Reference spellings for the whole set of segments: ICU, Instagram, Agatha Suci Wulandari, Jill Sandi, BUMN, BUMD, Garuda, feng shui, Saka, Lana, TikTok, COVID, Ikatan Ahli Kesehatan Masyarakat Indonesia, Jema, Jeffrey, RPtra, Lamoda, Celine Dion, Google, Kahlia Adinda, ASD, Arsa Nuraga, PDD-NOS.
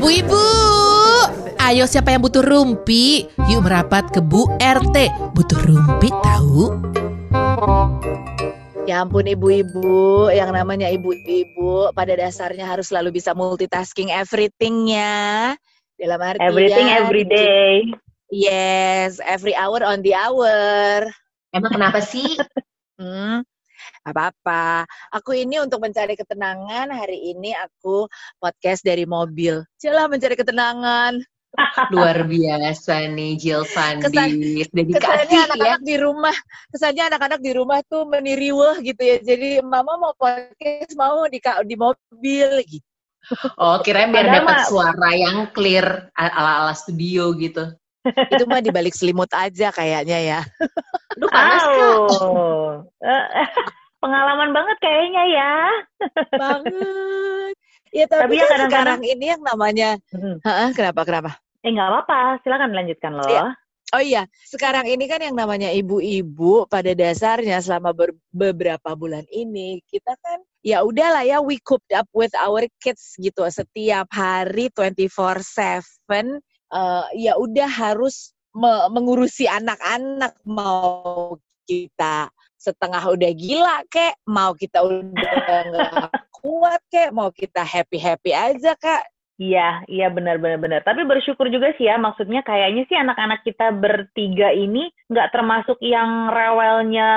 Bu Ibu, ayo siapa yang butuh rumpi? Yuk merapat ke Bu RT. Butuh rumpi tahu? Ya ampun ibu-ibu, yang namanya ibu-ibu pada dasarnya harus selalu bisa multitasking everything-nya. Dalam artian everything every day. Yes, every hour on the hour. Emang kenapa sih? Apa-apa. Aku ini untuk mencari ketenangan, hari ini aku podcast dari mobil. Jelas mencari ketenangan. Luar biasa nih Jill Sandi. Kesannya anak-anak ya. Di rumah, kesannya anak-anak di rumah tuh meniriweh gitu ya. Jadi mama mau podcast mau di mobil gitu. Oh, kirain biar dapat suara yang clear ala-ala studio gitu. Itu mah dibalik selimut aja kayaknya ya. Lu panas pengalaman banget kayaknya ya. Banget. Ya tapi ya kadang-kadang ini yang namanya kenapa? Enggak apa-apa, silakan lanjutkan loh. Ya. Oh iya, sekarang ini kan yang namanya ibu-ibu pada dasarnya selama beberapa bulan ini kita kan ya udahlah ya we cooped up with our kids gitu setiap hari 24/7 ya udah harus mengurusi anak-anak mau kita setengah udah gila kek, mau kita udah nggak kuat kek, mau kita happy-happy aja kak. Iya benar. Tapi bersyukur juga sih ya, maksudnya kayaknya sih anak-anak kita bertiga ini nggak termasuk yang rewelnya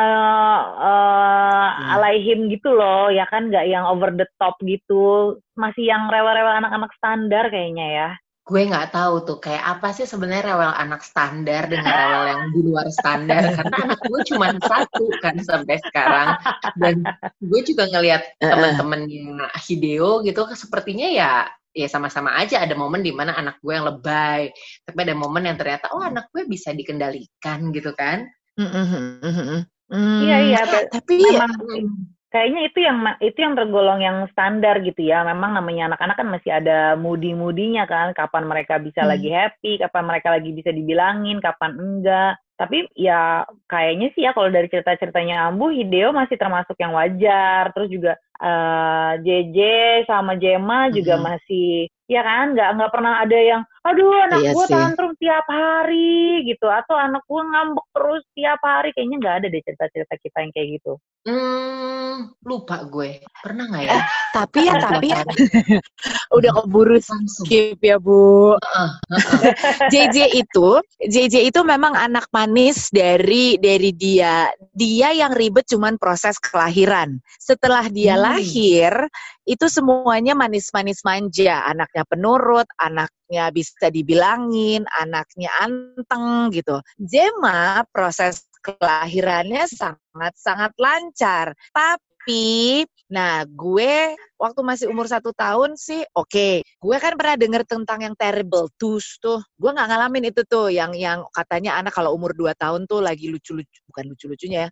alaihim gitu loh, ya kan nggak yang over the top gitu, masih yang rewel-rewel anak-anak standar kayaknya ya. Gue nggak tahu tuh kayak apa sih sebenarnya rewel anak standar dengan rewel yang di luar standar, karena anak gue cuma satu kan sampai sekarang, dan gue juga ngelihat teman-temannya Hideo gitu sepertinya ya sama-sama aja, ada momen di mana anak gue yang lebay, tapi ada momen yang ternyata oh anak gue bisa dikendalikan gitu kan. Iya tapi memang kayaknya itu yang tergolong yang standar gitu ya. Memang namanya anak-anak kan masih ada moody-moodinya kan. Kapan mereka bisa lagi happy, kapan mereka lagi bisa dibilangin, kapan enggak. Tapi ya kayaknya sih ya kalau dari cerita-ceritanya Ambu, Hideo masih termasuk yang wajar. Terus juga JJ sama Jema juga masih, ya kan? Nggak pernah ada yang, aduh anak gue tantrum tiap hari gitu. Atau anak gue ngambek terus tiap hari. Kayaknya nggak ada deh cerita-cerita kita yang kayak gitu. Lupa gue, pernah nggak ya? Tapi ya udah keburu skip ya Bu. JJ itu memang anak manis dari dia yang ribet cuman proses kelahiran. Setelah dia lahir itu semuanya manis-manis manja, anaknya penurut, anaknya bisa dibilangin, anaknya anteng gitu. Jema proses kelahirannya sangat-sangat lancar. Tapi, nah gue waktu masih umur 1 tahun sih, oke. Gue kan pernah denger tentang yang terrible twos tuh. Gue gak ngalamin itu tuh, yang katanya anak kalau umur 2 tahun tuh lagi lucu-lucu, bukan lucu-lucunya ya,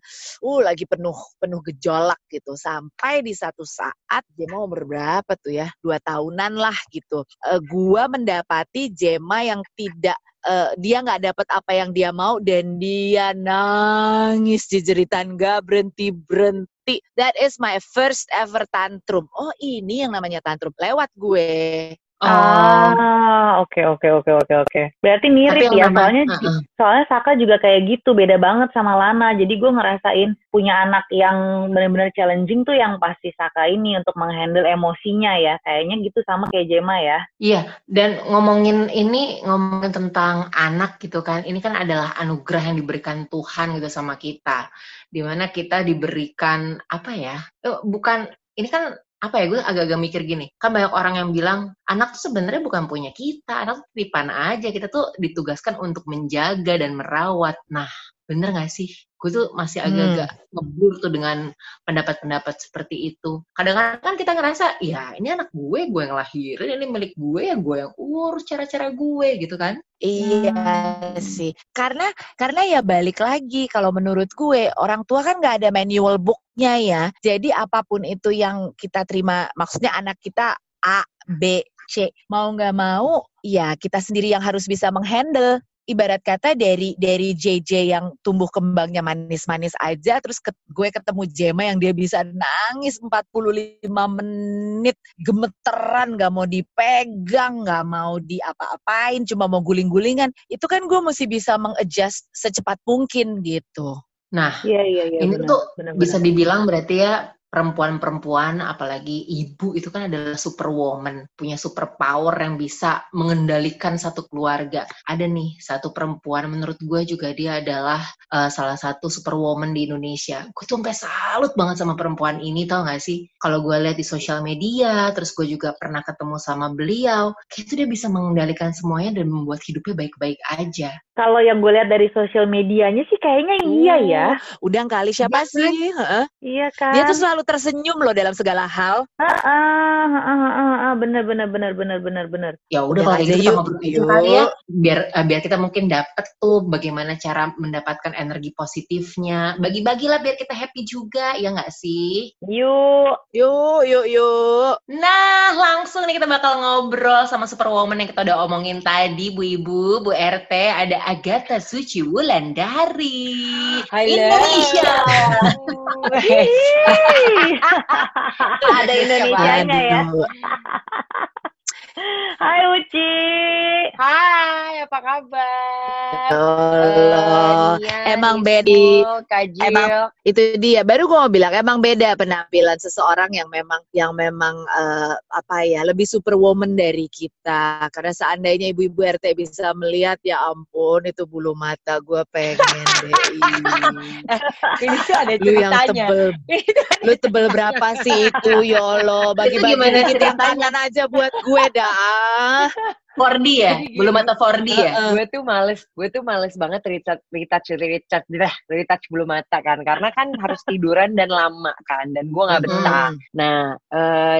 lagi penuh gejolak gitu. Sampai di satu saat, Jema umur berapa tuh ya, 2 tahunan lah gitu. Gue mendapati Jema yang tidak, dia gak dapat apa yang dia mau dan dia nangis jeritan gak berhenti. That is my first ever tantrum. Oh ini yang namanya tantrum lewat gue. Oke. Berarti mirip ya, soalnya Saka juga kayak gitu, beda banget sama Lana. Jadi gue ngerasain punya anak yang benar-benar challenging tuh yang pasti Saka ini untuk menghandle emosinya ya. Kayaknya gitu sama kayak Jema ya. Iya, dan ngomongin tentang anak gitu kan. Ini kan adalah anugerah yang diberikan Tuhan gitu sama kita. Dimana kita diberikan apa ya? Gue agak-agak mikir gini, kan banyak orang yang bilang, anak tuh sebenarnya bukan punya kita, anak tuh titipan aja, kita tuh ditugaskan untuk menjaga dan merawat. Nah, bener gak sih? Gue tuh masih agak-agak ngebur tuh dengan pendapat-pendapat seperti itu. Kadang-kadang kan kita ngerasa, ya ini anak gue yang lahirin, ini milik gue, ya gue yang urus cara-cara gue gitu kan. Iya sih, karena ya balik lagi, kalau menurut gue, orang tua kan gak ada manual book-nya ya, jadi apapun itu yang kita terima, maksudnya anak kita A, B, C, mau gak mau, ya kita sendiri yang harus bisa menghandle, ibarat kata dari JJ yang tumbuh kembangnya manis-manis aja, terus gue ketemu Jema yang dia bisa nangis 45 menit, gemeteran, gak mau dipegang, gak mau diapa-apain, cuma mau guling-gulingan. Itu kan gue mesti bisa mengadjust secepat mungkin gitu. Nah, ya, ini bener, tuh bener, bisa dibilang berarti ya, perempuan-perempuan, apalagi ibu itu kan adalah superwoman, punya superpower yang bisa mengendalikan satu keluarga. Ada nih satu perempuan, menurut gue juga dia adalah salah satu superwoman di Indonesia. Gue tuh sampai salut banget sama perempuan ini, tau gak sih? Kalau gue lihat di sosial media, terus gue juga pernah ketemu sama beliau, kayak itu dia bisa mengendalikan semuanya dan membuat hidupnya baik-baik aja. Kalau yang gue lihat dari sosial medianya sih kayaknya iya ya. Udah kali siapa dia sih? Kan? Iya kan. Dia tuh selalu tersenyum loh dalam segala hal. Bener. Ya udah kalau gitu kita ngobrol kali ya. Biar kita mungkin dapet tuh bagaimana cara mendapatkan energi positifnya. Bagi-bagilah biar kita happy juga, ya nggak sih? Yuk. Nah, langsung nih kita bakal ngobrol sama superwoman yang kita udah omongin tadi, Bu Ibu, Bu RT, ada Agatha Suci Wulandari, Indonesia. Ada Indonesianya ya. Hai Uci. Hai, apa kabar? Halo. Emang beda. Emang itu dia. Baru gue mau bilang emang beda penampilan seseorang yang memang lebih superwoman dari kita. Karena seandainya ibu-ibu RT bisa melihat, ya ampun itu bulu mata gue pengen Ini tuh ada ceritanya. Lu tebel berapa sih itu, Yolo? Bagi-bagi tangan aja buat gue dah. 4D ya? Belum mata 4D ya? Gue tuh males banget retouch bulu mata kan, karena kan harus tiduran dan lama kan, dan gue gak betah. Nah,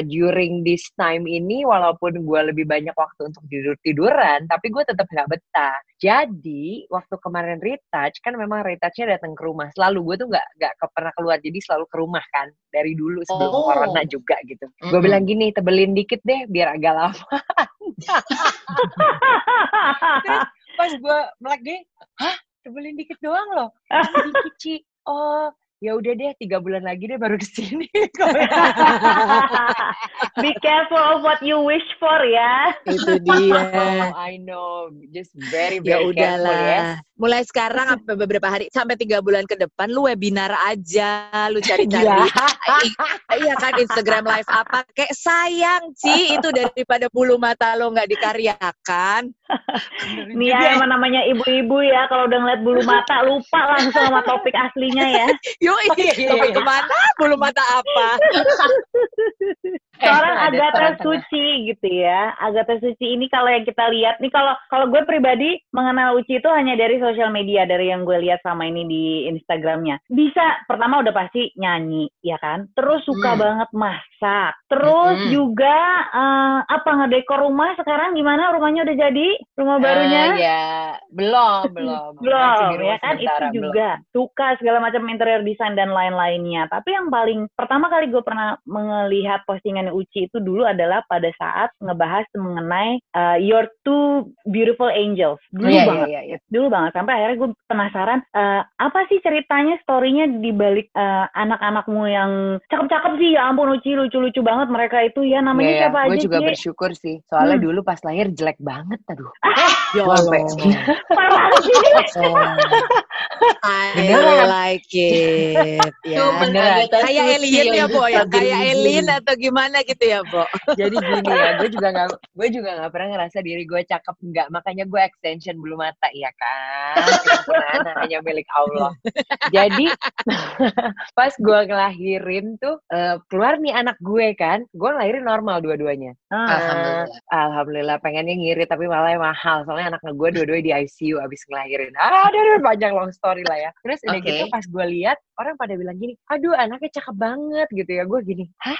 during this time ini, walaupun gue lebih banyak waktu untuk tiduran, tapi gue tetap gak betah. Jadi, waktu kemarin retouch, kan memang retouchnya datang ke rumah. Selalu gue tuh gak pernah keluar, jadi selalu ke rumah kan, dari dulu sebelum corona juga gitu. Gue bilang gini, tebelin dikit deh, biar agak lama. Terus pas gue melek, hah, tebelin dikit doang loh. Dikit Ci. Oh, ya udah deh, 3 bulan lagi deh baru kesini. Be careful of what you wish for ya. Itu dia. Oh, I know, just very very careful ya. Mulai sekarang sampai beberapa hari, sampai 3 bulan ke depan, lu webinar aja, lu cari-cari. Iya kan, Instagram live apa? Kayak sayang Ci, itu daripada bulu mata lo nggak dikaryakan. Nih ya, emang namanya ibu-ibu ya, kalau udah ngeliat bulu mata lupa langsung sama topik aslinya ya. Topik kemana? Bulu mata apa? Seorang Agatha Suci gitu ya. Agatha Suci ini kalau yang kita lihat nih, kalau gue pribadi mengenal Uci itu hanya dari sosial media, dari yang gue lihat sama ini di Instagramnya. Bisa pertama udah pasti nyanyi ya kan. Terus suka banget masak. Terus juga ngedekor rumah. Sekarang gimana, rumahnya udah jadi? Rumah barunya? Ya, belum ya kan, itu juga belum. Suka segala macam interior design dan lain-lainnya. Tapi yang paling pertama kali gue pernah melihat postingan Uci itu dulu adalah pada saat ngebahas mengenai Your Two Beautiful Angels. Dulu banget. Sampai akhirnya gue penasaran, apa sih ceritanya, story-nya dibalik anak-anakmu yang cakep-cakep sih. Ya ampun Uci, lucu-lucu banget mereka itu ya. Namanya siapa aja sih? Gue juga bersyukur sih. Soalnya dulu pas lahir jelek banget. Aduh. Ya Allah. Parah sih. I like it. Ya, kayak alien ya, Bo, ya. Kayak alien atau gimana gitu ya, Bo. Jadi gini ya, gue juga nggak pernah ngerasa diri gue cakep, nggak. Makanya gue extension bulu mata, ya kan. Karena hanya milik Allah. Jadi pas gue ngelahirin tuh keluar nih anak gue kan. Gue ngelahirin normal dua-duanya. Alhamdulillah. Pengennya ngirit tapi malah mahal. Soalnya anak gue dua-duanya di ICU abis ngelahirin. Aduh, panjang long story lah ya. Terus udah gitu pas gue lihat orang pada bilang gini, aduh anaknya cakep banget gitu ya. Gue gini, hah?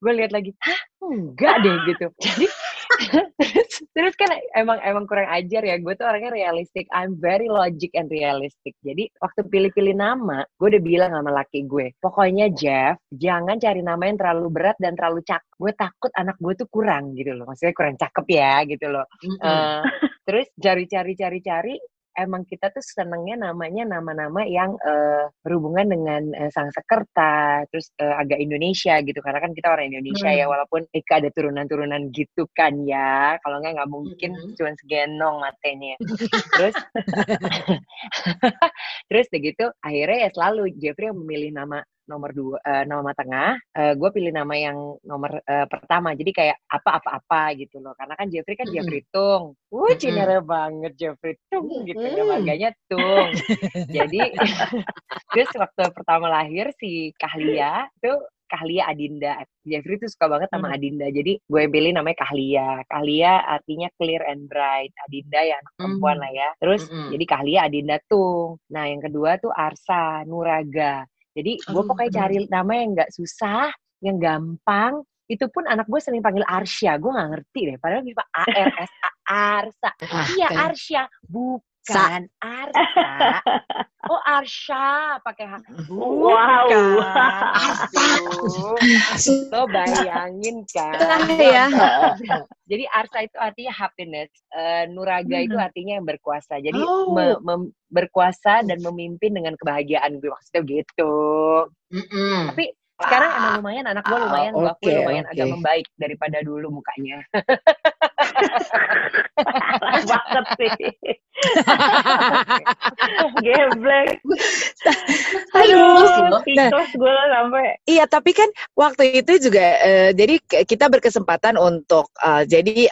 Gue lihat lagi, hah? Enggak deh gitu. Jadi terus kan emang kurang ajar ya. Gue tuh orangnya realistik. I'm very logic and realistic. Jadi waktu pilih-pilih nama, gue udah bilang sama laki gue, pokoknya Jeff, jangan cari nama yang terlalu berat dan terlalu cakep. Gue takut anak gue tuh kurang gitu loh. Maksudnya kurang cakep ya gitu loh. Terus cari-cari emang kita tuh senengnya namanya nama-nama yang berhubungan dengan sang sekerta, terus agak Indonesia gitu, karena kan kita orang Indonesia ya, walaupun Eka ada turunan-turunan gitu kan ya, kalau nggak mungkin cuma segenong matanya. Terus begitu akhirnya ya selalu Jeffrey yang memilih nama nomor tengah, gue pilih nama yang nomor pertama, jadi kayak apa-apa-apa gitu loh, karena kan Jeffrey kan Jeffrey Tung, cinere banget Jeffrey Tung gitu, namanya Tung. Jadi terus waktu pertama lahir si Kahlia tuh, Kahlia Adinda, Jeffrey tuh suka banget sama Adinda, jadi gue pilih namanya Kahlia. Kahlia artinya clear and bright, Adinda ya anak perempuan lah ya, terus jadi Kahlia Adinda Tung. Nah yang kedua tuh Arsa Nuraga. Jadi gue pokoknya cari nama yang gak susah, yang gampang. Itu pun anak gue sering panggil Arsya. Gue gak ngerti deh, padahal cuma A-R-S-A, Arsa. Iya Arsya, bukan Arsa. Oh Arsya, pakai H. Wow. Arsa. Lo bayangin kan. Ya. Jadi Arsa itu artinya happiness. Nuraga itu artinya yang berkuasa. Jadi berkuasa dan memimpin dengan kebahagiaan, gue maksudnya gitu. Tapi sekarang emang lumayan, anak gue lumayan, gue lumayan agak membaik daripada dulu mukanya. Banget sih. Geblek. Aduh, tikus gue sampai. Iya, tapi kan waktu itu juga jadi kita berkesempatan untuk jadi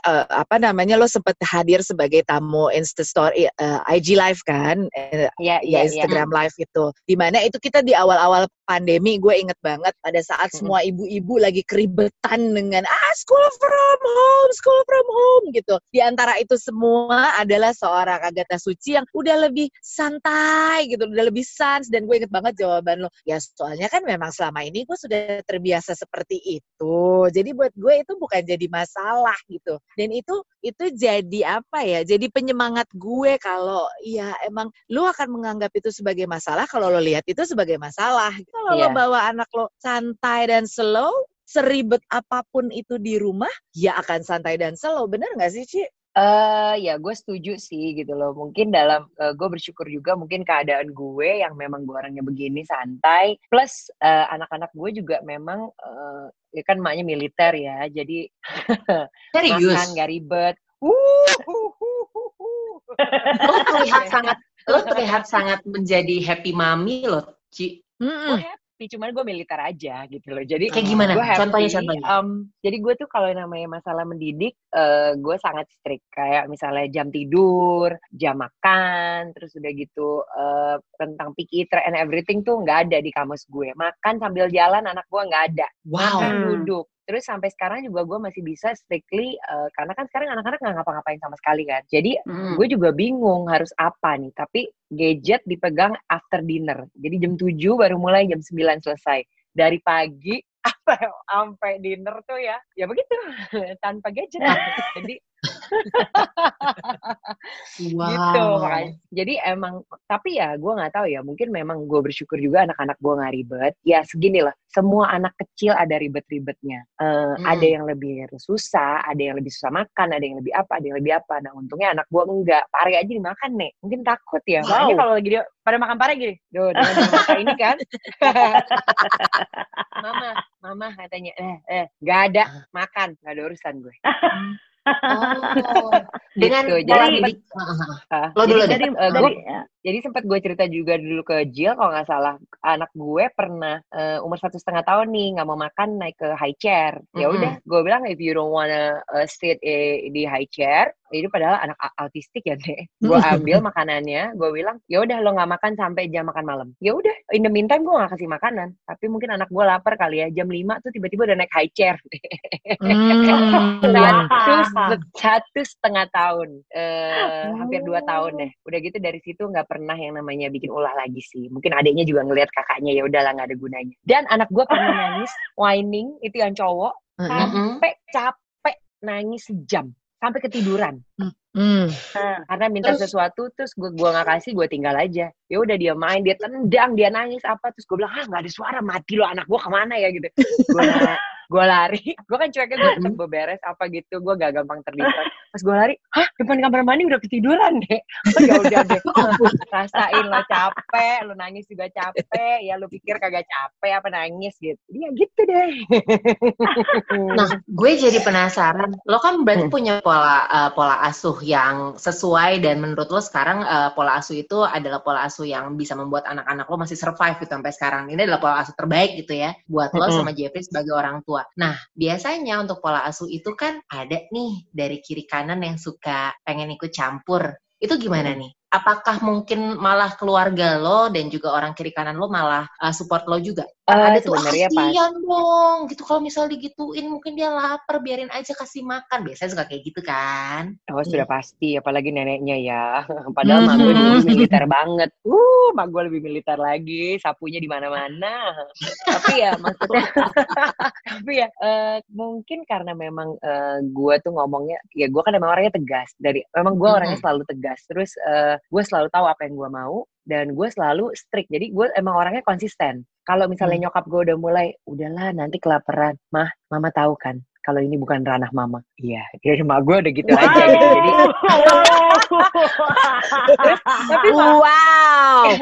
lo sempat hadir sebagai tamu Instastory IG live kan? Instagram live itu. Di mana itu kita di awal-awal pandemi, gue inget banget pada saat semua ibu-ibu lagi keribetan dengan school from home gitu. Di antara itu semua adalah seorang Agatha Suci yang udah lebih santai gitu, udah lebih sans, dan gue inget banget jawaban lo. Ya soalnya kan memang selama ini gue sudah terbiasa seperti itu. Jadi buat gue itu bukan jadi masalah gitu. Dan itu jadi apa ya? Jadi penyemangat gue kalau ya emang lo akan menganggap itu sebagai masalah kalau lo lihat itu sebagai masalah. Kalau lo bawa anak lo santai dan slow, seribet apapun itu di rumah, ya akan santai dan slow. Bener gak sih, Ci? Ya gue setuju sih gitu loh. Mungkin dalam gue bersyukur juga mungkin keadaan gue yang memang gue orangnya begini santai. Plus anak-anak gue juga memang ya kan maknya militer ya. Jadi makan gak ribet. Lo terlihat sangat menjadi happy mami loh, Ci. Cuman gue militer aja gitu loh. Jadi kayak gimana? Contohnya. Jadi gue tuh kalau namanya masalah mendidik, gue sangat strict. Kayak misalnya jam tidur, jam makan, terus udah gitu tentang pick eater and everything tuh nggak ada di kamus gue. Makan sambil jalan anak gue nggak ada. Makan duduk. Terus sampai sekarang juga gue masih bisa strictly, karena kan sekarang anak-anak gak ngapa-ngapain sama sekali kan. Jadi gue juga bingung harus apa nih. Tapi gadget dipegang after dinner. Jadi jam 7 baru mulai, jam 9 selesai. Dari pagi sampai dinner tuh ya. Ya begitu, tanpa gadget. Jadi gitu makanya. Jadi emang, tapi ya gue gak tahu ya, mungkin memang gue bersyukur juga anak-anak gue gak ribet. Ya segini lah, semua anak kecil ada ribet-ribetnya. Ada yang lebih susah, ada yang lebih susah makan, ada yang lebih apa. Nah untungnya anak gue enggak, pare aja dimakan nih. Mungkin takut ya, makanya kalau lagi dia pada makan pare gini, duh dengan ini kan. Mama katanya, gak ada, makan, gak ada urusan gue. Dengan gitu. Jadi sempat gue cerita juga dulu ke Jill kalau nggak salah, anak gue pernah umur 1,5 tahun nih nggak mau makan, naik ke high chair. Ya udah gue bilang if you don't wanna sit di high chair, itu padahal anak autistik ya deh. Gue ambil makanannya, gue bilang ya udah lo nggak makan sampai jam makan malam. Ya udah in the meantime gue nggak kasih makanan, tapi mungkin anak gue lapar kali ya, jam 5 tuh tiba-tiba udah naik high chair. Satu 1,5 tahun, hampir 2 tahun deh. Udah gitu dari situ nggak pernah yang namanya bikin ulah lagi sih. Mungkin adiknya juga ngelihat kakaknya, ya udahlah nggak ada gunanya. Dan anak gue pernah nangis, whining, itu yang cowok, sampai capek nangis sejam, sampai ketiduran. Karena minta sesuatu, terus gue nggak kasih, gue tinggal aja. Ya udah dia main, dia tendang, dia nangis apa, terus gue bilang nggak ada suara, mati lo anak gue kemana ya gitu. Gue lari, gue kan cueknya gue tetep beberes apa gitu, gue gak gampang terlibat. Pas gue lari, hah, depan kamar mandi udah ketiduran deh. Oh, yaudah deh, rasain lo capek, lo nangis juga capek, ya lo pikir kagak capek apa nangis gitu. Ya gitu deh. Nah, gue jadi penasaran, lo kan berarti punya pola asuh yang sesuai, dan menurut lo sekarang pola asuh itu adalah pola asuh yang bisa membuat anak-anak lo masih survive gitu sampai sekarang. Ini adalah pola asuh terbaik gitu ya, buat lo sama Jeffrey sebagai orang tua. Nah, biasanya untuk pola asuh itu kan ada nih dari kiri kanan yang suka pengen ikut campur. Itu gimana nih? Apakah mungkin malah keluarga lo dan juga orang kiri kanan lo malah support lo juga? Ada tuh, kasihan dong gitu kalau misalnya digituin, mungkin dia lapar, biarin aja, kasih makan. Biasanya suka kayak gitu kan? Oh, sudah pasti, apalagi neneknya ya. Padahal mak gue lebih militer banget. Mak gue lebih militer lagi, sapunya di mana-mana. Tapi ya maksudnya tapi ya mungkin karena memang gue tuh ngomongnya, ya gue kan memang orangnya tegas. Memang gue orangnya selalu tegas. Terus gue selalu tahu apa yang gue mau, dan gue selalu strict. Jadi gue emang orangnya konsisten. Kalau misalnya nyokap gue udah mulai, udahlah nanti kelaparan, mah, mama tahu kan kalau ini bukan ranah mama. Iya, jadi mak gue udah gitu aja gitu. Jadi tapi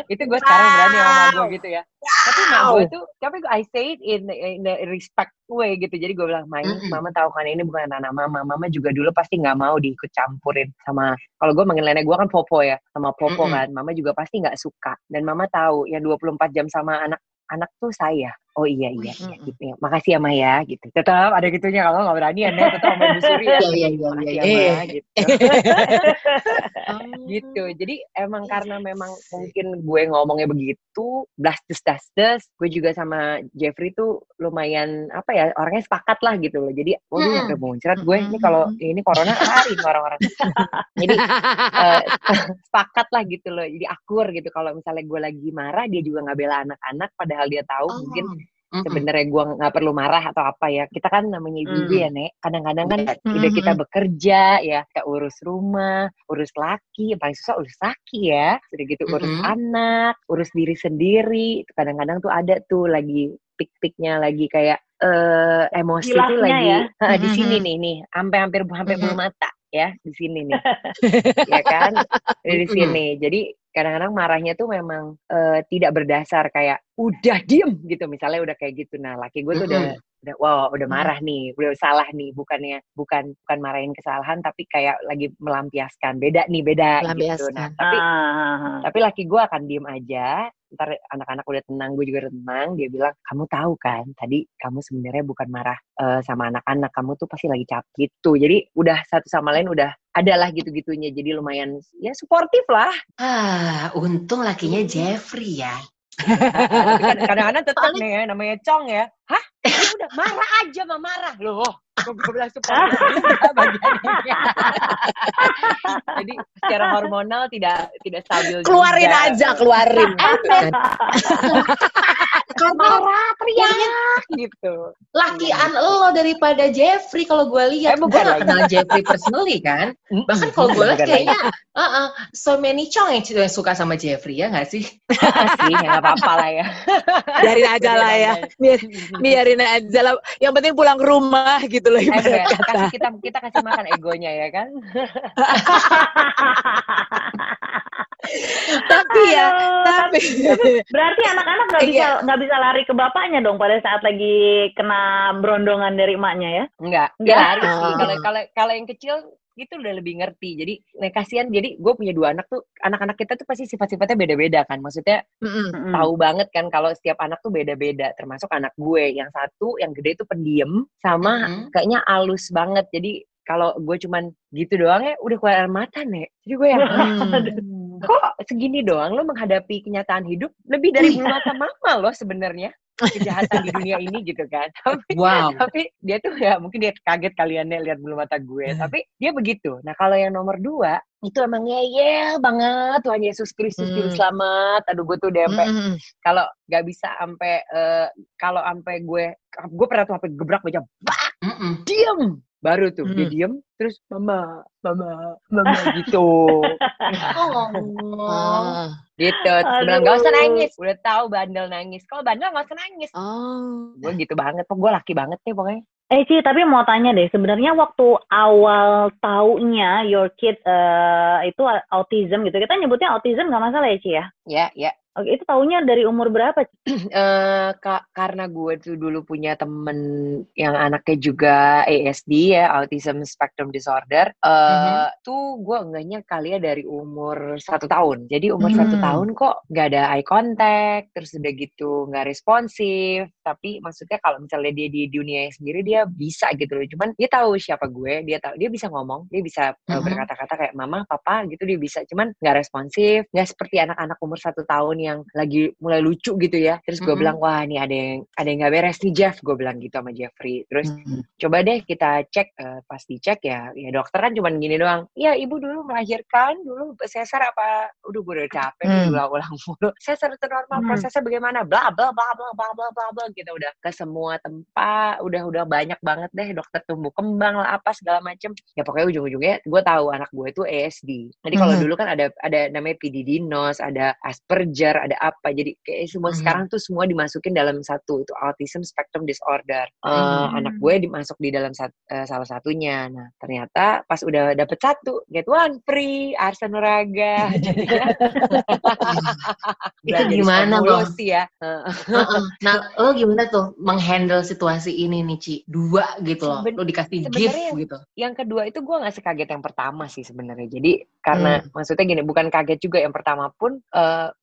itu gue sekarang berani sama gue gitu ya. Tapi mak gue tuh, tapi I say it in the respect way gitu. Jadi gue bilang, mama tahu kan ini bukan ranah mama. Mama juga dulu pasti nggak mau diikut campurin sama, kalau gue manggil nenek gue kan popo ya, sama popo kan. Mama juga pasti nggak suka. Dan mama tahu ya 24 jam sama anak tuh saya. Oh iya gitu ya. Makasih ya Maya gitu. Tetap ada gitunya, kalau enggak berani ya tetap sama Bu Suri ya. Iya gitu. Gitu. Jadi emang karena memang mungkin gue ngomongnya begitu, blastus. Gue juga sama Jeffrey tuh lumayan apa ya, orangnya sepakat lah gitu loh. Jadi waduh sampai muncrat gue ini kalau ini corona hari orang-orang. Jadi sepakat lah gitu loh. Jadi akur gitu, kalau misalnya gue lagi marah dia juga enggak bela anak-anak, padahal dia tahu mungkin sebenarnya gue nggak perlu marah atau apa ya. Kita kan namanya ibu ya Nek, kadang-kadang kan udah kita bekerja ya, kita urus rumah, urus laki, paling susah urus laki ya, sudah gitu urus anak, urus diri sendiri. Kadang-kadang tuh ada tuh lagi pik-piknya, lagi kayak emosi tuh lagi ya. Di sini nih hampir bulu mata ya, di sini nih ya kan, di sini. Jadi kadang-kadang marahnya tuh memang tidak berdasar, kayak udah diem gitu misalnya, udah kayak gitu. Nah laki gue tuh udah marah nih, udah salah nih, bukan marahin kesalahan, tapi kayak lagi melampiaskan, beda gitu. Nah tapi laki gue akan diem aja. Ntar anak-anak udah tenang, gue juga udah tenang, dia bilang, kamu tahu kan tadi kamu sebenarnya bukan marah sama anak-anak, kamu tuh pasti lagi capek gitu. Jadi udah satu sama lain udah adalah gitu-gitunya, jadi lumayan ya suportif lah. Untung lakinya Jeffrey ya. Kadang-kadang tetap nih ya, namanya Cong ya. Hah? Udah marah aja mah marah loh. Gue bilang support. Jadi secara hormonal tidak stabil. Keluarin aja. Marah teriak gitu. Lakian lo daripada Jeffrey kalau gue lihat. Gue gak kenal Jeffrey personally kan. Bahkan kalau gue lihat kayaknya so many Cong yang suka sama Jeffrey ya, gak sih? Sih, gak apa-apa lah ya. Biarin aja lah ya. Biarin aja lah. Yang penting pulang rumah gitu loh. Kita kasih makan egonya ya kan. Tapi berarti anak-anak nggak bisa lari ke bapaknya dong pada saat lagi kena berondongan dari emaknya ya? Nggak lari sih. Kalau yang kecil itu udah lebih ngerti. Jadi kasihan, jadi gue punya dua anak tuh, anak-anak kita tuh pasti sifat-sifatnya beda-beda kan, maksudnya tahu banget kan kalau setiap anak tuh beda-beda, termasuk anak gue yang satu yang gede tuh pendiam sama kayaknya alus banget. Jadi kalau gue cuman gitu doang ya udah keluar air mata Nek. Jadi gue yang kok segini doang lo menghadapi kenyataan hidup, lebih dari bulu mata mama lo sebenarnya kejahatan di dunia ini gitu kan. Tapi dia tuh ya mungkin dia kaget kaliannya lihat bulu mata gue, tapi dia begitu. Nah kalau yang nomor dua itu emang ngeyel banget, Tuhan Yesus Kristus Juru Selamat. Aduh gue tuh dempe kalau nggak bisa sampai kalau sampai gue pernah tuh sampai gebrak meja, bak diem. Baru tuh dia diem, terus mama gitu. Gitu, bilang gak usah nangis, udah tahu bandel nangis. Kalau bandel gak usah nangis. Gue gitu banget, kok gue laki banget nih pokoknya. Ci, tapi mau tanya deh, sebenarnya waktu awal taunya your kid itu autism gitu, kita nyebutnya autism nggak masalah ya, Ci ya? Iya, iya. Oke, itu taunya dari umur berapa? Karena gue tuh dulu punya temen yang anaknya juga ASD ya, Autism Spectrum Disorder. Tuh gue enggaknya kali ya dari umur 1 tahun. Jadi umur 1 tahun kok nggak ada eye contact, terus udah gitu nggak responsif. Tapi maksudnya kalau misalnya dia di dunia sendiri dia bisa gitu loh. Cuman dia tahu siapa gue, dia tahu dia bisa ngomong, dia bisa berkata-kata kayak mama, papa gitu dia bisa. Cuman nggak responsif, nggak seperti anak-anak umur 1 tahun yang lagi mulai lucu gitu ya. Terus gue bilang, wah ini ada yang gak beres nih Jeff. Gue bilang gitu sama Jeffrey. Terus coba deh kita cek. Pas dicek ya dokter kan cuman gini doang. Ya ibu dulu melahirkan, dulu sesar apa? Udah gue udah capek, ulang-ulang mulu. Sesar itu normal, prosesnya bagaimana? Bla bla bla bla bla bla bla bla. Kita udah ke semua tempat, udah banyak banget deh dokter tumbuh kembang lah apa segala macem. Ya pokoknya ujung-ujungnya gue tahu anak gue itu ASD. Jadi kalau dulu kan ada namanya PDD-NOS, ada Asperger, ada apa, jadi kayak semua sekarang tuh semua dimasukin dalam satu, itu Autism Spectrum Disorder. Anak gue dimasuk di dalam salah satunya. Nah ternyata pas udah dapet satu get one free, Arsa Nuraga. Itu gimana lo sih ya? Nah lo gimana tuh menghandle situasi ini nih Ci, dua gitu loh, lo dikasih gift gitu. Yang kedua itu gue nggak sekaget yang pertama sih sebenarnya, jadi karena maksudnya gini, bukan kaget juga yang pertama pun.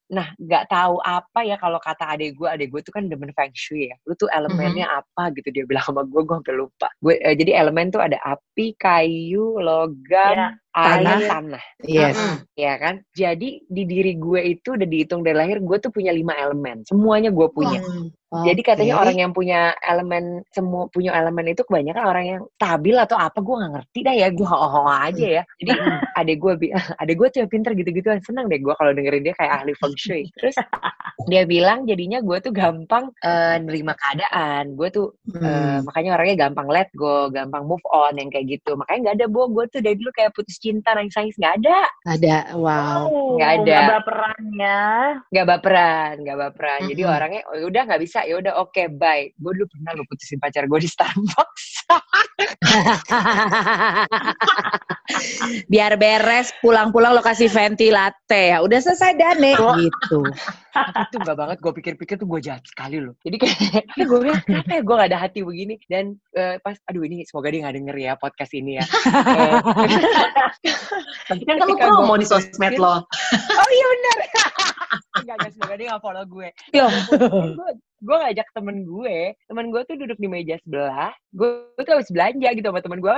Nah gak tahu apa ya, kalau kata adek gue tuh kan demen feng shui ya, lu tuh elemennya apa gitu dia bilang sama gue hampir lupa. Jadi elemen tuh ada api, kayu, logam, tanah. Yes. Ya kan, jadi di diri gue itu udah dihitung dari lahir, gue tuh punya 5 elemen, semuanya gue punya. Jadi katanya orang yang punya elemen, semua punya elemen itu kebanyakan orang yang stabil atau apa, gue gak ngerti dah ya, gue ho-ho aja ya. Jadi adek gue tuh yang pinter gitu-gitu, seneng deh gue kalau dengerin dia kayak ahli feng shui. Terus dia bilang jadinya gue tuh gampang nerima keadaan, gue tuh makanya orangnya gampang let go, gampang move on, yang kayak gitu. Makanya gak ada gue tuh dari dulu kayak putus cinta, nangis-nangis gak ada. Wow. Gak baperan. Jadi orangnya udah gak bisa, ya udah oke, bye. Gue dulu pernah lo putusin pacar gue di Starbucks. Biar beres, pulang-pulang lo kasih venti latte ya, udah selesai dane gitu. Itu enggak banget, gue pikir-pikir tuh gue jahat sekali loh. Jadi kayak gue bilang kenapa ya gue gak ada hati begini. Dan pas aduh ini semoga dia gak denger ya podcast ini ya. Kan lo promo di sosmed lo. Oh iya benar. Enggak, semoga dia gak follow gue. Gue ngajak temen gue tuh duduk di meja sebelah, gue tuh habis belanja gitu sama temen gue,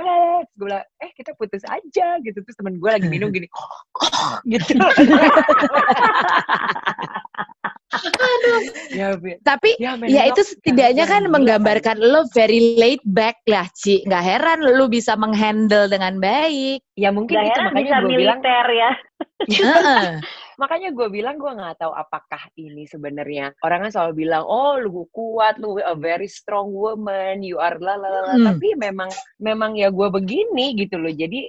gue bilang kita putus aja gitu. Terus temen gue lagi minum gini gitu. Aduh. Ya, itu setidaknya kan menggambarkan lo very laid back lah Ci. Gak heran lo bisa menghandle dengan baik. Ya mungkin gak itu makanya gue bilang ya. Makanya gue bilang gue nggak tahu apakah ini sebenarnya. Orang kan selalu bilang, oh lu kuat, lu a very strong woman, you are lalala. Tapi memang ya gue begini gitu loh. Jadi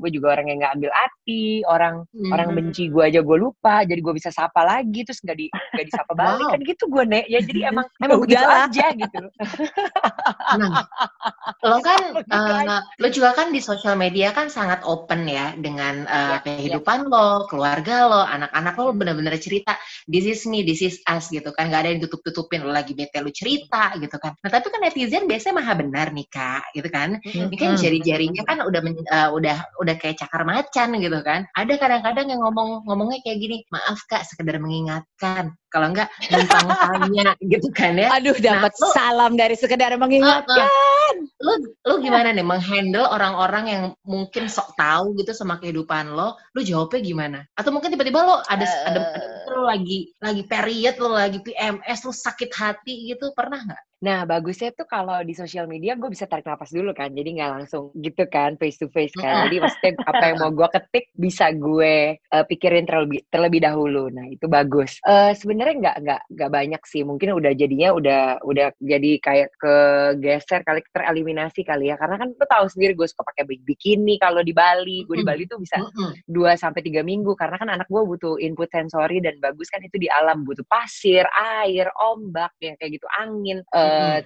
gue juga orang yang nggak ambil hati, orang benci gue aja gue lupa. Jadi gue bisa sapa lagi, terus nggak disapa balik. Kan gitu gue nek. Ya jadi emang gitu aja gitu. Nah, lo kan lo juga kan di sosial media kan sangat open ya dengan kehidupan lo, keluarga lo, anak-anak lo bener-bener cerita, this is me, this is us gitu kan, gak ada yang tutup-tutupin, lo lagi bete lo cerita gitu kan. Nah tapi kan netizen biasanya maha benar nih Kak, gitu kan. Ini kan jari-jarinya kan udah kayak cakar macan gitu kan. Ada kadang-kadang yang ngomongnya kayak gini, maaf Kak, sekedar mengingatkan. Kalau enggak, numpang tanya gitu kan ya. Aduh, dapat salam dari sekedar mengingatkan. Lu gimana nih menghandle orang-orang yang mungkin sok tahu gitu sama kehidupan lo? Lu jawabnya gimana? Atau mungkin tiba-tiba lo ada lo lagi period, lo lagi PMS, lo sakit hati gitu, pernah nggak? Nah bagusnya tuh kalau di sosial media gue bisa tarik nafas dulu kan, jadi nggak langsung gitu kan face to face kan. Jadi maksudnya apa yang mau gue ketik bisa gue pikirin terlebih dahulu. Nah itu bagus. Sebenarnya nggak banyak sih, mungkin udah jadinya udah jadi kayak kegeser kali, tereliminasi kali ya. Karena kan lo tahu sendiri gue suka pakai bikini kalau di Bali. Gue di Bali tuh bisa 2-3 minggu karena kan anak gue butuh input sensori dan bagus kan itu di alam, butuh pasir, air, ombak yang kayak gitu, angin.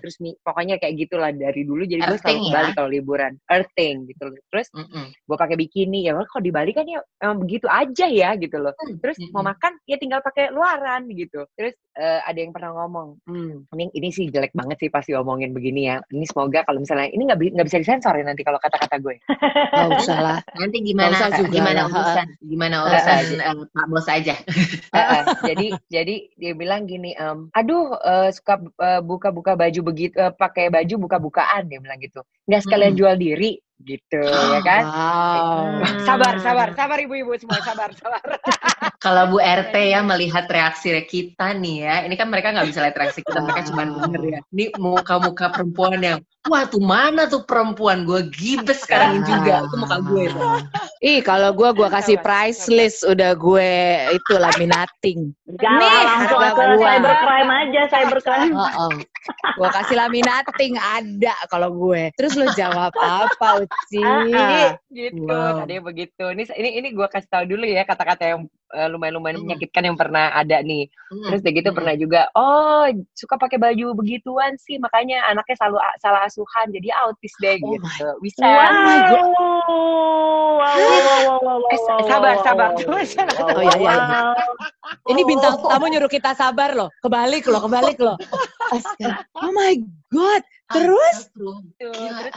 terus pokoknya kayak gitulah dari dulu. Jadi gue selalu ke Bali kalau liburan, earthing gitu loh. Terus gue pakai bikini ya, kalau di Bali kan ya emang begitu aja ya gitu loh. Terus mau makan ya tinggal pakai luaran gitu. Terus ada yang pernah ngomong, ini sih jelek banget sih pasti omongin begini ya. Ini semoga kalau misalnya ini nggak bisa disensor ya nanti kalau kata-kata gue. Nggak usah lah. Nanti gimana urusan Pak Bos aja. Jadi dia bilang gini, suka buka-buka baju begitu, pakai baju buka-bukaan dia bilang gitu. Nggak sekalian jual diri gitu ya kan. Sabar ibu-ibu semua, sabar. Kalau Bu RT ya melihat reaksi kita nih ya, ini kan mereka nggak bisa lihat reaksi kita, mereka cuma bener ya. Ini muka-muka perempuan yang, wah tuh mana tuh perempuan, gue gibes sekarang juga, itu muka gue tuh. Ih kalau gue kasih price list, udah gue itu laminating. Nih langsung ke cybercrime aja, cybercrime. Gue kasih laminating ada kalau gue. Terus lo jawab apa Uci? Gitu, wow. Tadi begitu. Ini gue kasih tahu dulu ya kata-kata yang lumayan menyakitkan yang pernah ada nih. Terus begitu pernah juga, suka pakai baju begituan sih, makanya anaknya selalu salah asuhan, jadi autis deh gitu. Bisa. Wow. Sabar. Oh, iya. Ini bintang tamu nyuruh kita sabar loh. Kebalik loh. Astaga. Oh my God. Terus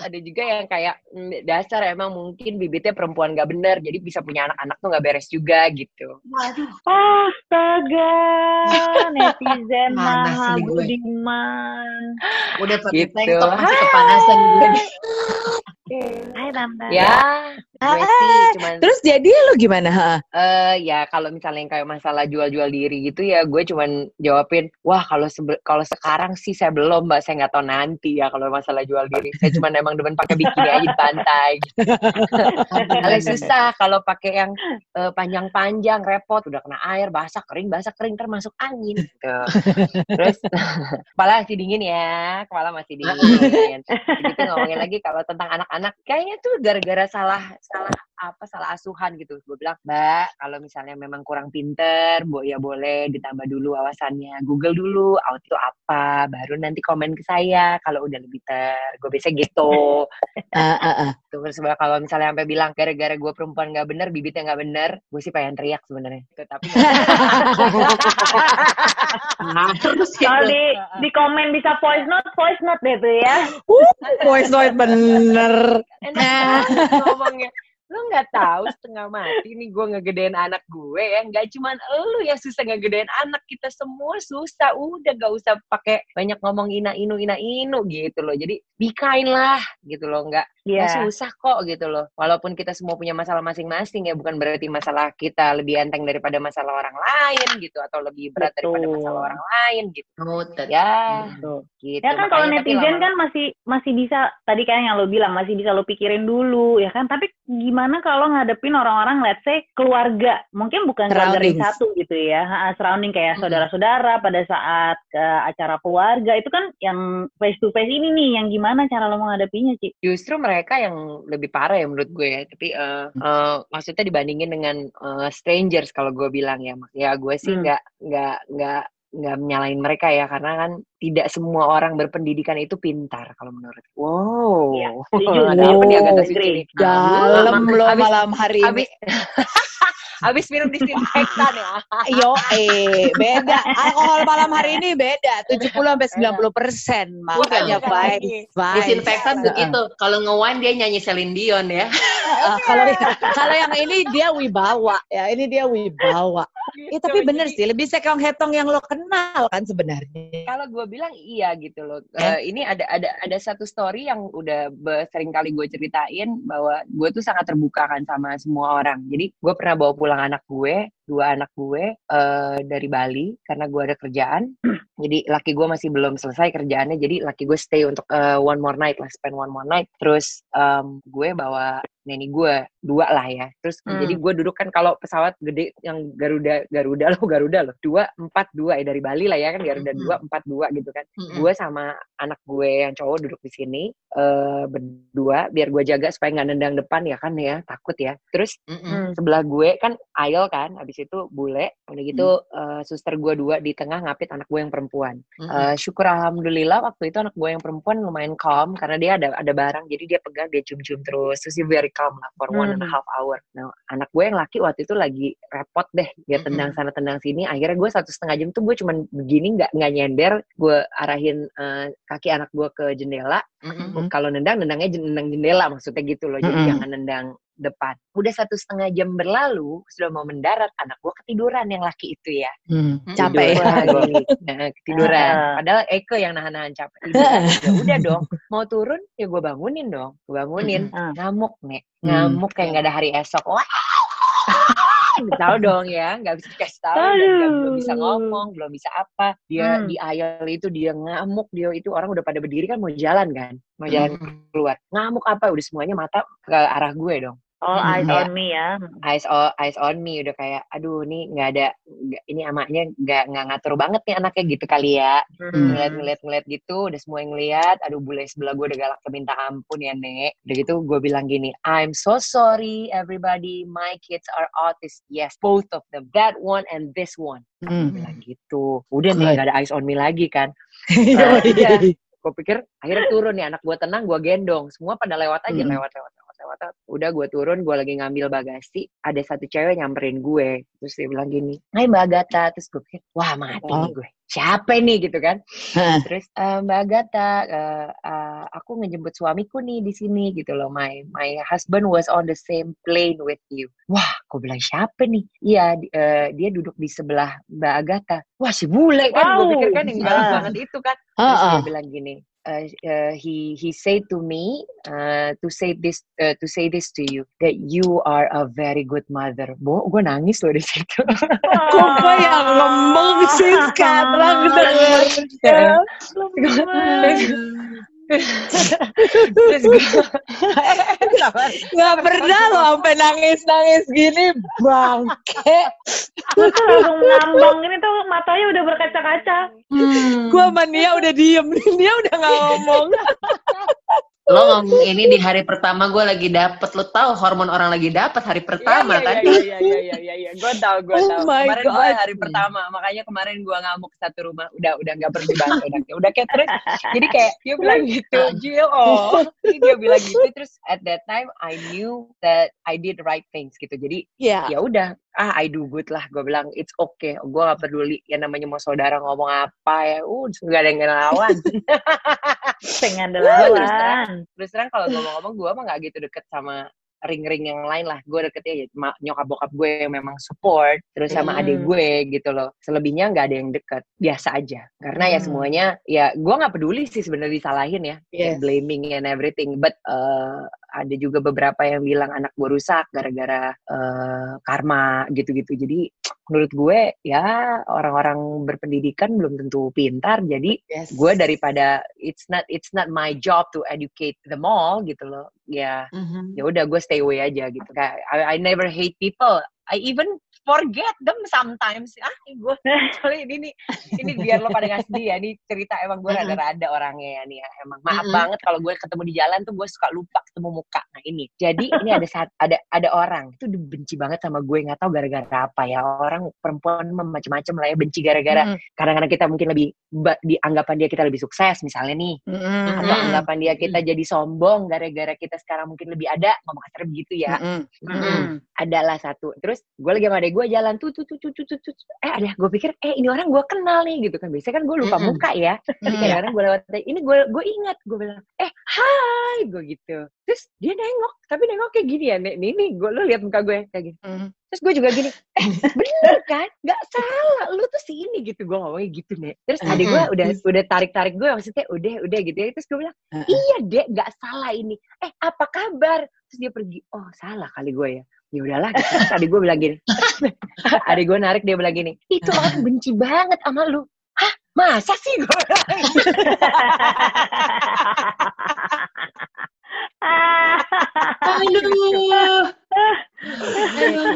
ada juga yang kayak dasar emang mungkin bibitnya perempuan gak bener, jadi bisa punya anak-anak tuh gak beres juga gitu. Waduh. Astaga, netizen maha budiman. Udah pakai tank top masih kepanasan gue. Hai Bamba. Ya, gue sih cuman. Terus jadi lu gimana? Ya kalau misalnya kayak masalah jual-jual diri gitu ya, gue cuman jawabin, wah kalau sekarang sih saya belum mbak, saya nggak tahu nanti ya kalau masalah jual diri. Saya cuman emang demen pakai bikini aja di pantai. Kalau susah, kalau pakai yang panjang-panjang repot, udah kena air, basah kering, termasuk angin. Gitu. Terus kepala masih dingin ya, Gitu ngomongin lagi kalau tentang anak-anak, kayaknya tuh gara-gara salah asuhan gitu. Gue bilang, mbak kalau misalnya memang kurang pinter, ya boleh ditambah dulu wawasannya, Google dulu out itu apa, baru nanti komen ke saya kalau udah lebih pinter. Gue biasanya gitu. Terus kalau misalnya sampai bilang gara-gara gue perempuan nggak bener, bibitnya nggak bener, gue sih pengen teriak sebenarnya. Tapi kalau di komen bisa voice note deh tuh ya. Voice note bener. Enak ngomongnya. Lu nggak tahu setengah mati nih gue ngegedein anak gue ya, nggak cuman lu yang susah ngegedein anak, kita semua susah. Udah gak usah pakai banyak ngomong ina inu gitu loh, jadi be kind lah gitu loh, nggak susah kok gitu loh. Walaupun kita semua punya masalah masing-masing ya, bukan berarti masalah kita lebih enteng daripada masalah orang lain gitu, atau lebih berat daripada masalah orang lain gitu. Gitu ya kan. Makanya, kalau netizen kan masih bisa, tadi kan yang lo bilang masih bisa lo pikirin dulu ya kan, tapi gimana kalau ngadepin orang-orang, let's say keluarga, mungkin bukan keluarga satu gitu ya, surrounding kayak saudara-saudara pada saat acara keluarga itu kan yang face to face ini nih, yang gimana cara lo menghadapinya Ci? Justru mereka yang lebih parah ya menurut gue ya, tapi maksudnya dibandingin dengan strangers kalau gue bilang ya gue sih nggak menyalahin mereka ya, karena kan tidak semua orang berpendidikan itu pintar kalau menurut. Wow. Ya, ada apa nih Agatha Suci? Dalam lo malam hari ini. Habis minum disinfektan ya. Beda. Alkohol malam hari ini beda. 70-90%. Makanya baik. Disinfektan begitu. Kalau nge-wine dia nyanyi Celine Dion ya. Kalau yang ini dia wibawa ya. Tapi bener sih, lebih sekong hetong yang lo kenal kan sebenarnya. Kalau gue bilang iya gitu loh. Ini ada satu story yang udah sering kali gue ceritain, bahwa gue tuh sangat terbuka kan sama semua orang. Jadi gue pernah bawa pulang dua anak gue dari Bali karena gue ada kerjaan. Jadi laki gue masih belum selesai kerjaannya, jadi laki gue stay untuk spend one more night. Terus gue bawa neni gue dua lah ya. Terus jadi gue duduk kan kalau pesawat gede yang Garuda loh 242 ya, dari Bali lah ya kan, Garuda 242 gitu kan. Gue sama anak gue yang cowok duduk di sini berdua, biar gue jaga supaya nggak nendang depan ya kan ya, takut ya. Terus sebelah gue kan aisle kan, abis habis itu bule, udah gitu suster gue dua di tengah ngapit anak gue yang perempuan. Syukur alhamdulillah waktu itu anak gue yang perempuan lumayan calm karena dia ada barang, jadi dia pegang, dia cium-cium terus dia very calm lah for 1.5 hour. Nah, anak gue yang laki waktu itu lagi repot deh, dia tendang sana tendang sini, akhirnya gue 1,5 jam tuh gue cuman begini, nggak nyender, gue arahin kaki anak gue ke jendela. Kalau nendangnya nendang jendela maksudnya gitu loh, jadi jangan nendang depan. Udah 1,5 jam berlalu, sudah mau mendarat, anak gue ketiduran yang laki itu ya. Capek lagi. Nah, ketiduran. Padahal Eko yang nahan-nahan capek. Ya udah dong, mau turun ya gue bangunin dong. Gue bangunin, ngamuk nih. Ngamuk kayak gak ada hari esok. Wah. Tahu dong ya, nggak bisa dikasih tahu, belum bisa ngomong, belum bisa apa. Dia di aisle itu dia ngamuk, dia itu orang udah pada berdiri kan, mau jalan keluar. Ngamuk apa? Udah semuanya mata ke arah gue dong. All eyes on me ya. Eyes on me, udah kayak aduh nih nggak ada, ini amaknya nggak ngatur banget nih anaknya gitu kali ya. Ngeliat gitu, udah semuanya ngeliat. Aduh bule sebelah gue udah galak minta ampun ya Nek. Udah gitu gue bilang gini, I'm so sorry everybody, my kids are autistic. Yes, both of them, that one and this one. Aku bilang gitu. Udah nih nggak ada eyes on me lagi kan. Iya. Gue pikir akhirnya turun nih anak gue tenang, gue gendong. Semua pada lewat aja, lewat. Udah gue turun, gue lagi ngambil bagasi, ada satu cewek nyamperin gue, terus dia bilang gini, hai Mbak Agatha. Terus gue pikir, wah mati nih gue, siapa nih gitu kan. Terus Mbak Agatha, aku ngejemput suamiku nih di sini gitu loh, my husband was on the same plane with you. Wah, gue bilang siapa nih? Iya, dia duduk di sebelah Mbak Agatha. Wah si bule kan, gue pikir kan yang galak banget itu kan. Terus dia bilang gini, he said to me to say this to you that you are a very good mother. Bo, gue nangis loh di situ. Coba yang lembek sih sekarang bener. Terus gue nggak pernah loh sampai nangis gini bangke. Aku langsung ngambang ini tuh matanya udah berkaca-kaca. Gue sama Nia udah diem, Nia udah nggak ngomong. Lo ngomong ini di hari pertama gue lagi dapet, lo tau hormon orang lagi dapet hari pertama kan? Iya. Gue tau. Kemarin gue hari pertama, makanya kemarin gue ngamuk satu rumah. Udah nggak berdebat, udah kayak terus. Jadi kayak dia bilang gitu, Jill. Jadi dia bilang gitu terus. At that time I knew that I did right things gitu. Jadi ya udah. I do good lah, gue bilang it's okay, gue gak peduli yang namanya mau saudara ngomong apa ya, gak ada yang ngelawan. Terus terang kalau ngomong-ngomong gue mah gak gitu deket sama ring-ring yang lain lah, gue deketnya nyokap bokap gue yang memang support, terus sama adik gue gitu loh. Selebihnya nggak ada yang deket, biasa aja. Karena ya semuanya, ya gue nggak peduli sih sebenarnya disalahin ya, blaming and everything. But ada juga beberapa yang bilang anak gue rusak gara-gara karma gitu-gitu. Jadi menurut gue ya orang-orang berpendidikan belum tentu pintar. Jadi gue daripada it's not my job to educate them all gitu loh. Ya ya udah gue stay away aja gitu. I never hate people. I even forget them sometimes. Gue soalnya ini biar lo pada nggak sedih ya. Ini cerita emang gue rada-rada orangnya ya nih ya. Emang maaf banget kalau gue ketemu di jalan tuh gue suka lupa ketemu muka. Nah ini, jadi ini ada orang itu benci banget sama gue, nggak tahu gara-gara apa ya. Orang perempuan macam-macam lah ya, benci gara-gara kadang-kadang kita mungkin lebih di anggapan dia kita lebih sukses misalnya nih, atau anggapan dia kita jadi sombong gara-gara kita sekarang mungkin lebih ada, ngomong kasar begitu ya. Adalah satu. Terus gue lagi sama gue jalan tuh. Gue pikir ini orang gue kenal nih gitu kan. Biasanya kan gue lupa muka ya. Jadi kadang-kadang gue lewat, ini gue ingat, gue bilang hai, gue gitu. Terus dia nengok, tapi nengok kayak gini ya, Nek. Nih gue, lo lihat muka gue kayak gini. Terus gue juga gini, bener kan? Gak salah, lu tuh si ini gitu. Gue ngomongnya gitu, Nek. Terus adik gue udah tarik-tarik gue, maksudnya udah gitu ya. Terus gue bilang, iya Dek, gak salah ini. Apa kabar? Terus dia pergi, oh salah kali gue ya. Ya udahlah, gitu. Adik gue bilang gini. Adik gue narik, dia bilang gini, itu orang benci banget sama lu. Hah? Masa sih gue?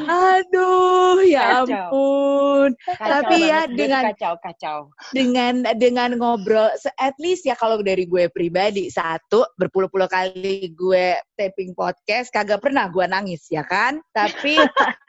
Aduh, ya ampun. Tapi ya dengan kacau. Dengan ngobrol, at least ya kalau dari gue pribadi, satu, berpuluh-puluh kali gue taping podcast, kagak pernah gue nangis ya kan. Tapi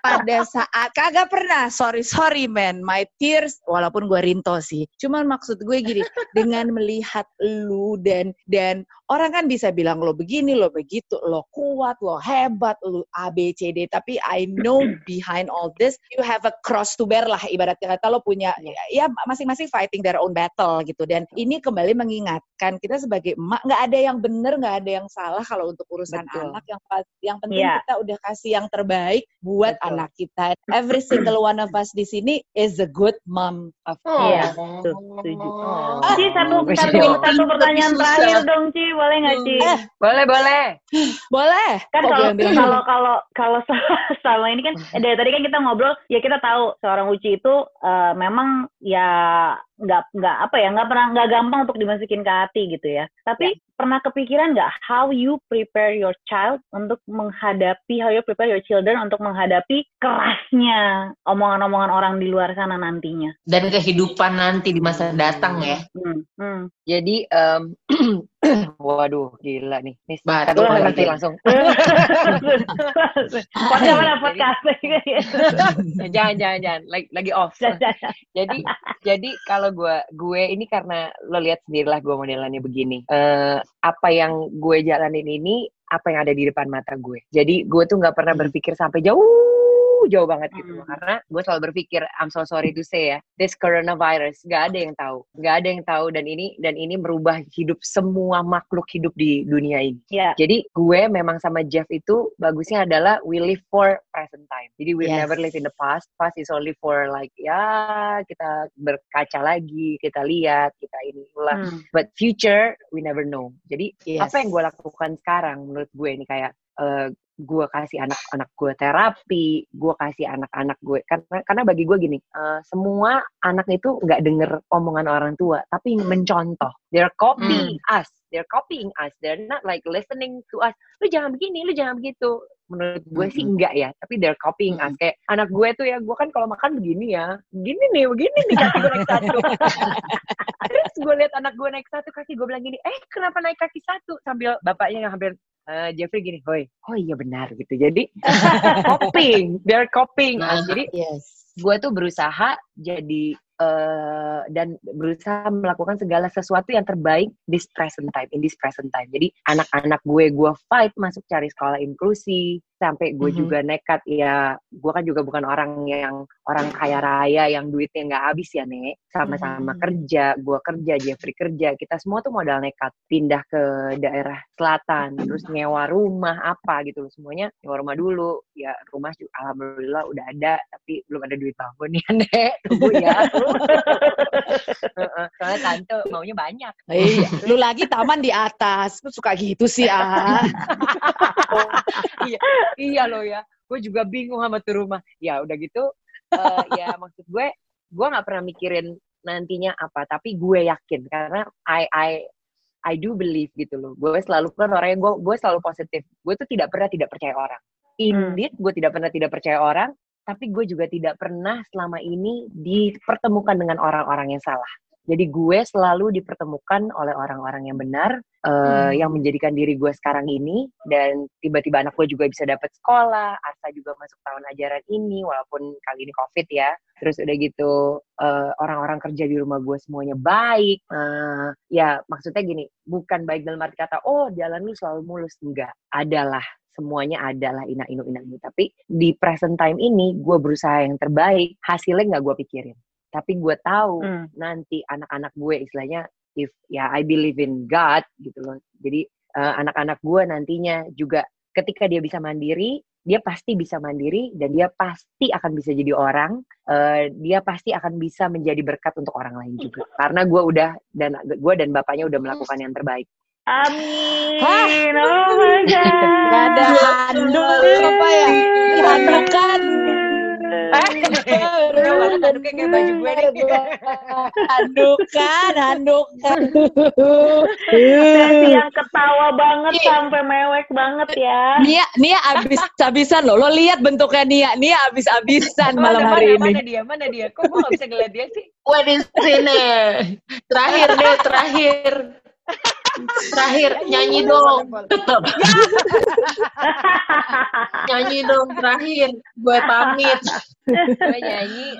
pada saat kagak pernah, sorry man, my tears, walaupun gue rinto sih. Cuman maksud gue gini, dengan melihat lu dan orang kan bisa bilang lo begini, lo begitu, lo kuat, lo hebat, lo A, B, C, D. Tapi I know behind all this, you have a cross to bear lah. Ibarat kata lo punya, ya masing-masing fighting their own battle gitu. Dan ini kembali mengingatkan kita sebagai emak, gak ada yang benar, gak ada yang salah kalau untuk urusan betul. Anak. Yang penting kita udah kasih yang terbaik buat anak kita. Every single one of us di sini is a good mom. Iya, setuju. Ci, satu pertanyaan terakhir dong, Ci. Boleh nggak, Ci? Boleh. Kan kalau selama ini kan dari tadi kan kita ngobrol, ya kita tahu seorang Uci itu memang ya nggak gampang untuk dimasukin ke hati gitu ya. Tapi pernah kepikiran nggak how you prepare your child untuk menghadapi, how you prepare your children untuk menghadapi kerasnya omongan-omongan orang di luar sana nantinya dan kehidupan nanti di masa datang ya. Jadi waduh, gila nih. Batu mati langsung. Podcast. Jangan. Lagi off. Jadi kalau gue ini karena lo lihat sendirilah gue modelannya begini. Apa yang gue jalanin ini, apa yang ada di depan mata gue. Jadi gue tuh nggak pernah berpikir sampai jauh banget gitu. Karena gue selalu berpikir, I'm so sorry to say ya, this coronavirus, gak ada yang tahu dan ini merubah hidup semua makhluk hidup di dunia ini. Jadi gue memang sama Jeff itu bagusnya adalah we live for present time. Jadi we never live in the past is only for like ya kita berkaca lagi, kita lihat, kita inilah. But future we never know. Jadi apa yang gue lakukan sekarang menurut gue ini kayak gue kasih anak-anak gue terapi, gue kasih anak-anak gue karena bagi gue gini, semua anak itu nggak denger omongan orang tua, tapi mencontoh. They're copying us. They're not like listening to us. Lu jangan begini, lu jangan begitu. Menurut gue sih enggak ya, tapi they're copying us. Kayak anak gue tuh ya, gue kan kalau makan begini ya, begini nih kaki gue naik satu. Terus gue lihat anak gue naik satu kaki, gue bilang gini, kenapa naik kaki satu? Sambil bapaknya yang hampir Jeffrey gini, oh iya benar gitu. Jadi they're copying. Jadi gue tuh berusaha jadi dan berusaha melakukan segala sesuatu yang terbaik in this present time. Jadi anak-anak gue fight masuk cari sekolah inklusi, sampai gue juga nekat ya. Gue kan juga bukan orang kaya raya yang duitnya nggak habis ya, Nek. Sama-sama kerja, gue kerja, Jeffrey kerja, kita semua tuh modal nekat pindah ke daerah selatan, terus nyewa rumah apa gitu loh, semuanya nyewa rumah dulu ya. Rumah juga alhamdulillah udah ada, tapi belum ada duit bangun ya, Nek. Tunggu ya. Soalnya tante maunya banyak. Lu lagi taman di atas, lu suka gitu sih ah. Iya lo ya, gue juga bingung sama tuh rumah. Ya udah gitu, ya maksud gue nggak pernah mikirin nantinya apa, tapi gue yakin karena I do believe gitu loh. Gue selalu kan orangnya gue selalu positif. Gue tuh tidak pernah percaya orang. Indeed, gue tidak pernah percaya orang. Tapi gue juga tidak pernah selama ini dipertemukan dengan orang-orang yang salah. Jadi gue selalu dipertemukan oleh orang-orang yang benar, yang menjadikan diri gue sekarang ini. Dan tiba-tiba anak gue juga bisa dapat sekolah, Arsa juga masuk tahun ajaran ini, walaupun kali ini COVID ya. Terus udah gitu, orang-orang kerja di rumah gue semuanya baik. Ya maksudnya gini, bukan baik dalam arti kata, oh jalan lu selalu mulus. Enggak, adalah. Semuanya adalah ina-inu. Tapi di present time ini gue berusaha yang terbaik. Hasilnya gak gue pikirin. Tapi gue tahu nanti anak-anak gue istilahnya if ya I believe in God gitu loh. Jadi anak-anak gue nantinya juga ketika dia bisa mandiri, dia pasti bisa mandiri dan dia pasti akan bisa jadi orang. Dia pasti akan bisa menjadi berkat untuk orang lain juga. Karena gue dan bapaknya udah melakukan yang terbaik. Amin. Oh my God. Gak ada handuk apa ya? Dihandukan. Handuknya kayak baju gue nih. Handukan. Yang ketawa banget sampai mewek banget ya. Nia abis-abisan loh. Lo lihat bentuknya Nia abis-abisan malam hari ini. Mana dia? Kok gue gak bisa ngeliat dia sih? Gue di sini. Terakhir. Terakhir nyanyi dong, tetep nyanyi dong terakhir, gue pamit. Gue nyanyi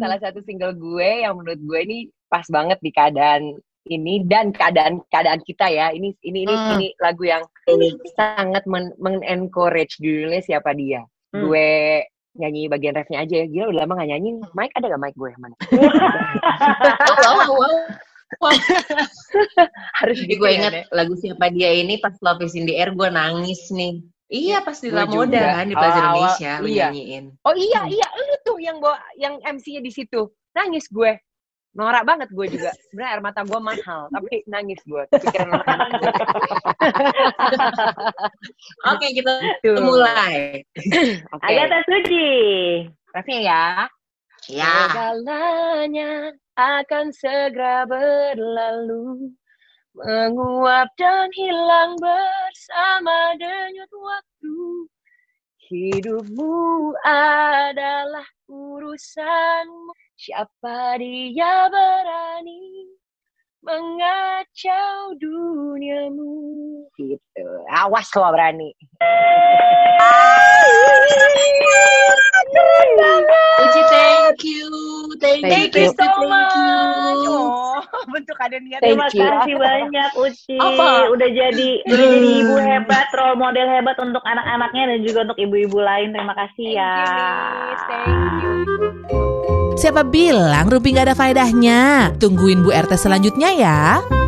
salah satu single gue yang menurut gue ini pas banget di keadaan ini dan keadaan kita ya. Ini lagu yang sangat men-encourage judulnya siapa dia. Gue nyanyi bagian refnya aja ya. Gila udah lama gak nyanyi. Mic ada gak mic gue mana? Harus gue ingat ya, lagu siapa dia ini pas Love Is In The Air gue nangis nih. Iya pas di Lamoda kan di Plaza Indonesia lu nyanyiin. Oh iya lu tuh yang MC-nya di situ. Nangis gue. Norak banget gue juga. Sebenarnya air mata gue mahal tapi nangis gue. Pikiran anak-anak. Oke, kita mulai. Okay. Agatha Suci. Rasanya ya. Ya. Segalanya akan segera berlalu, menguap dan hilang bersama denyut waktu. Hidupmu adalah urusanmu. Siapa dia berani mengacau duniamu? Gitu. Awas lo berani. Uci, thank you so much. Oh, bentuk ada niat. Terima kasih banyak Uci. Udah jadi ibu hebat, role model hebat untuk anak-anaknya dan juga untuk ibu-ibu lain. Terima kasih ya. Thank you. Siapa bilang Ruby gak ada faedahnya? Tungguin Bu RT selanjutnya ya.